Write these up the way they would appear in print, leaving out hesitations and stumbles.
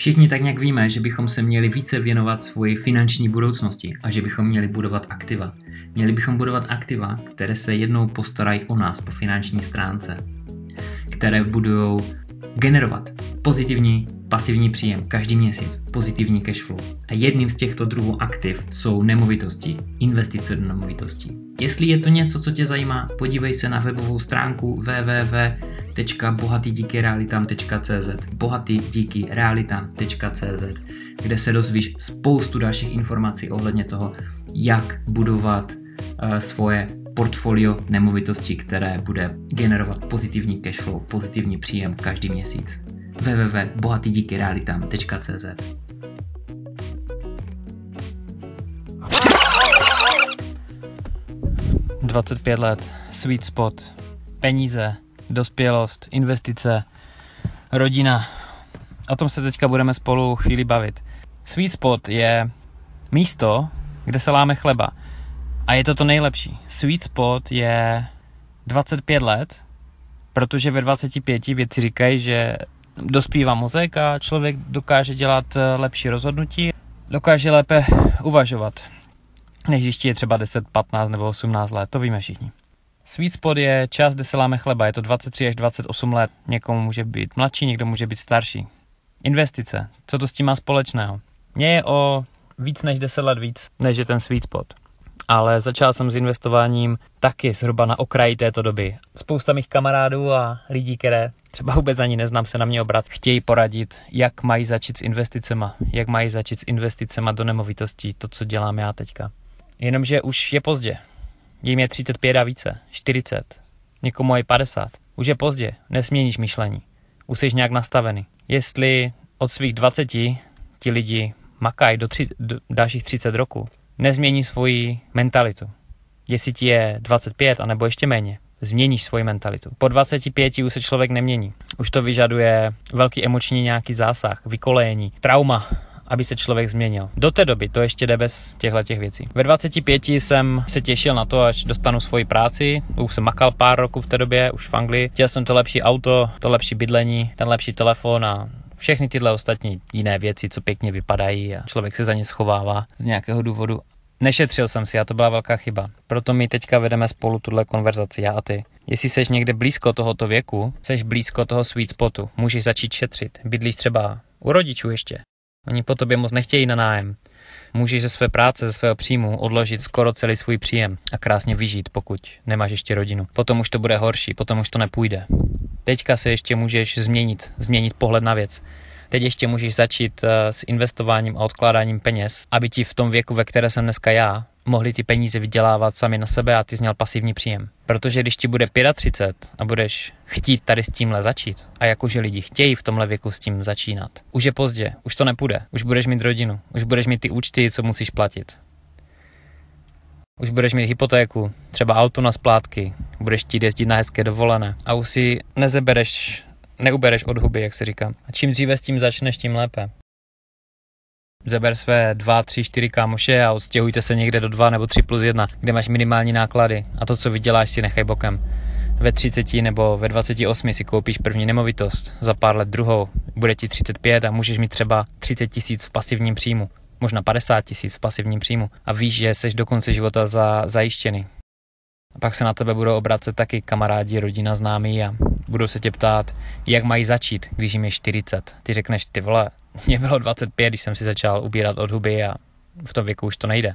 Všichni tak nějak víme, že bychom se měli více věnovat svoji finanční budoucnosti a že bychom měli budovat aktiva. Měli bychom budovat aktiva, které se jednou postarají o nás po finanční stránce, které budou generovat pozitivní pasivní příjem každý měsíc, pozitivní cashflow. A jedním z těchto druhů aktiv jsou nemovitosti, investice do nemovitostí. Jestli je to něco, co tě zajímá, podívej se na webovou stránku www.bohatydikyrealitam.cz, kde se dozvíš spoustu dalších informací ohledně toho, jak budovat svoje portfolio nemovitostí, které bude generovat pozitivní cashflow, pozitivní příjem každý měsíc. www.bohatydikyrealitam.cz. 25 let, sweet spot, peníze, dospělost, investice, rodina. O tom se teďka budeme spolu chvíli bavit. Sweet spot je místo, kde se láme chleba. A je to to nejlepší. Sweet spot je 25 let, protože ve 25 vědci říkají, že dospívá mozek a člověk dokáže dělat lepší rozhodnutí, dokáže lépe uvažovat, než když ti je třeba 10, 15 nebo 18 let, to víme všichni. Sweet spot je čas, kde se láme chleba, je to 23 až 28 let, někomu může být mladší, někdo může být starší. Investice, co to s tím má společného? Mně je o víc než 10 let víc, než je ten sweet spot. Ale začal jsem s investováním taky zhruba na okraji této doby. Spousta mých kamarádů a lidí, které třeba vůbec ani neznám, se na mě obrací, chtějí poradit, jak mají začít s investicema, do nemovitostí, to, co dělám já teďka. Jenomže už je pozdě. Jím je 35 a více, 40, někomu je 50. Už je pozdě, nesměníš myšlení, už jsi nějak nastavený. Jestli od svých 20 ti lidi makají do dalších 30 roků, nezmění svoji mentalitu. Jestli ti je 25 anebo ještě méně, změníš svoji mentalitu. Po 25 už se člověk nemění. Už to vyžaduje velký emoční nějaký zásah, vykolejení, trauma, aby se člověk změnil. Do té doby to ještě jde bez těchto věcí. Ve 25 jsem se těšil na to, až dostanu svoji práci. Už jsem makal pár roků v té době, už v Anglii. Chtěl jsem to lepší auto, to lepší bydlení, ten lepší telefon a všechny tyhle ostatní jiné věci, co pěkně vypadají a člověk se za ně schovává z nějakého důvodu. Nešetřil jsem si a to byla velká chyba. Proto my teďka vedeme spolu tuhle konverzaci, já a ty. Jestli seš někde blízko tohoto věku, seš blízko toho sweet spotu, můžeš začít šetřit. Bydlíš třeba u rodičů ještě. Oni po tobě moc nechtějí na nájem. Můžeš ze své práce, ze svého příjmu odložit skoro celý svůj příjem a krásně vyžít, pokud nemáš ještě rodinu. Potom už to bude horší, potom už to nepůjde. Teďka se ještě můžeš změnit pohled na věc. Teď ještě můžeš začít s investováním a odkládáním peněz, aby ti v tom věku, ve které jsem dneska já, mohli ty peníze vydělávat sami na sebe a ty jsi měl pasivní příjem. Protože když ti bude 35 a budeš chtít tady s tímhle začít, a jakože lidi chtějí v tomhle věku s tím začínat, už je pozdě, už to nepůjde, už budeš mít rodinu, už budeš mít ty účty, co musíš platit. Už budeš mít hypotéku, třeba auto na splátky, budeš chtít jezdit na hezké dovolené a už si neubereš od huby, jak se říká. A čím dříve s tím začneš, tím lépe. Zeber své 2, 3, 4 kámoše a odstěhujte se někde do 2 nebo 3+1, kde máš minimální náklady a to, co vyděláš, si nechaj bokem. Ve 30 nebo ve 28 si koupíš první nemovitost, za pár let druhou, bude ti 35 a můžeš mít třeba 30 000 v pasivním příjmu, možná 50 000 v pasivním příjmu a víš, že jsi do konce života zajištěný. A pak se na tebe budou obracet taky kamarádi, rodina, známí a budou se tě ptát, jak mají začít, když jim je 40. Ty řekneš, ty vole, mě bylo 25, když jsem si začal ubírat od huby a v tom věku už to nejde.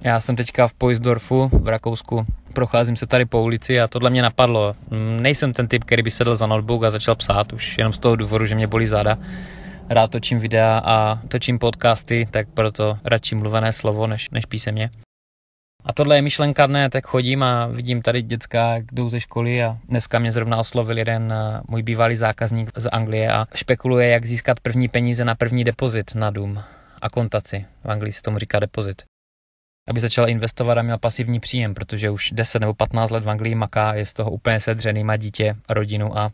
Já jsem teďka v Poisdorfu v Rakousku, procházím se tady po ulici a tohle mě napadlo. Nejsem ten typ, který by sedl za notebook a začal psát, už jenom z toho důvodu, že mě bolí záda. Rád točím videa a točím podcasty, tak proto radši mluvené slovo než písemně. A tohle je myšlenka dne, tak chodím a vidím tady děcka, jak jdou ze školy a dneska mě zrovna oslovil jeden můj bývalý zákazník z Anglie a špekuluje, jak získat první peníze na první depozit na dům a kontaci. V Anglii se tomu říká depozit. Aby začal investovat a měl pasivní příjem, protože už 10 nebo 15 let v Anglii maká, je z toho úplně sedřený, má dítě, rodinu a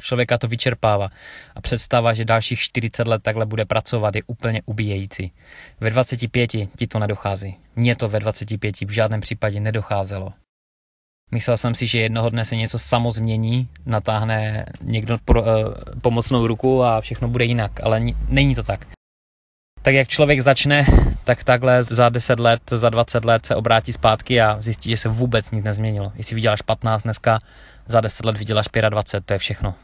člověka to vyčerpává. A představa, že dalších 40 let takhle bude pracovat, je úplně ubíjející. Ve 25 ti to nedochází. Mně to ve 25 v žádném případě nedocházelo. Myslel jsem si, že jednoho dne se něco samo změní, natáhne někdo pomocnou ruku a všechno bude jinak, ale není to tak. Tak jak člověk začne, tak takhle za 10 let, za 20 let se obrátí zpátky a zjistí, že se vůbec nic nezměnilo. Jestli vyděláš 15 dneska, za 10 let vyděláš 25, to je všechno.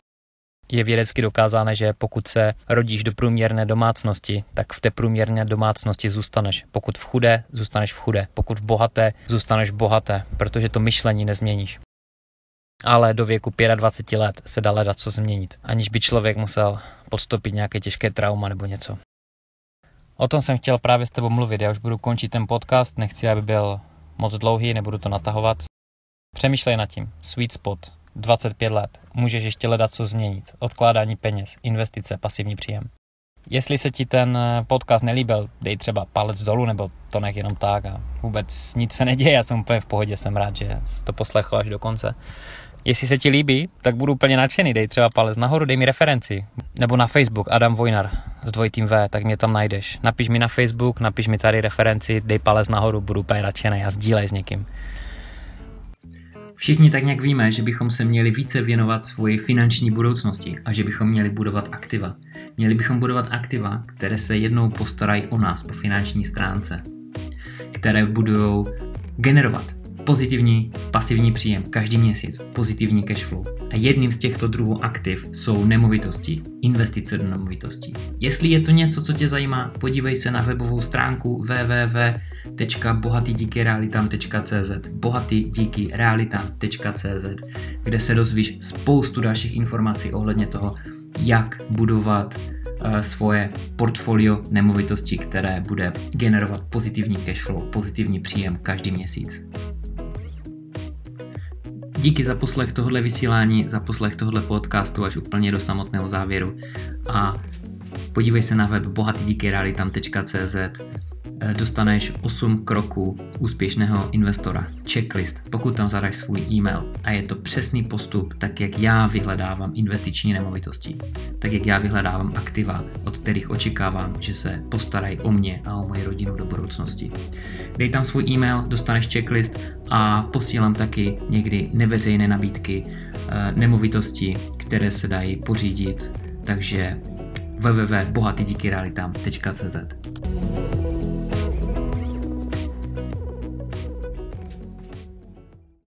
Je vědecky dokázáno, že pokud se rodíš do průměrné domácnosti, tak v té průměrné domácnosti zůstaneš. Pokud v chudé, zůstaneš v chudé. Pokud v bohaté, zůstaneš bohaté, protože to myšlení nezměníš. Ale do věku 25 let se dá leda co změnit, aniž by člověk musel podstoupit nějaké těžké trauma nebo něco. O tom jsem chtěl právě s tebou mluvit. Já už budu končit ten podcast, nechci, aby byl moc dlouhý, nebudu to natahovat. Přemýšlej nad tím. Sweet spot. 25 let. Můžeš ještě hledat co změnit. Odkládání peněz, investice, pasivní příjem. Jestli se ti ten podcast nelíbil, dej třeba palec dolů, nebo to nech jenom tak a vůbec nic se neděje. Já jsem úplně v pohodě, jsem rád, že jsi to poslechl až do konce. Jestli se ti líbí, tak budu úplně nadšený. Dej třeba palec nahoru, dej mi referenci. Nebo na Facebook Adam Vojnar s dvojitým V, tak mě tam najdeš. Napiš mi na Facebook, napiš mi tady referenci, dej palec nahoru, budu úplně nadšený a sdílej s někým. Všichni tak nějak víme, že bychom se měli více věnovat svoji finanční budoucnosti a že bychom měli budovat aktiva. Měli bychom budovat aktiva, které se jednou postarají o nás po finanční stránce, které budou generovat pozitivní pasivní příjem každý měsíc, pozitivní cash flow. A jedním z těchto druhů aktiv jsou nemovitosti, investice do nemovitostí. Jestli je to něco, co tě zajímá, podívej se na webovou stránku www.bohatydikyrealitam.cz bohatydikyrealitam.cz, kde se dozvíš spoustu dalších informací ohledně toho, jak budovat svoje portfolio nemovitostí, které bude generovat pozitivní cash flow, pozitivní příjem každý měsíc. Díky za poslech tohoto vysílání, za poslech tohoto podcastu až úplně do samotného závěru a podívej se na web bohatydikyrealitam.cz. Dostaneš 8 kroků úspěšného investora, checklist, pokud tam zadáš svůj e-mail a je to přesný postup, tak jak já vyhledávám investiční nemovitosti, tak jak já vyhledávám aktiva, od kterých očekávám, že se postarají o mě a o moji rodinu do budoucnosti. Dej tam svůj e-mail, dostaneš checklist a posílám taky někdy neveřejné nabídky nemovitosti, které se dají pořídit, takže www.bohatydikyrealitam.cz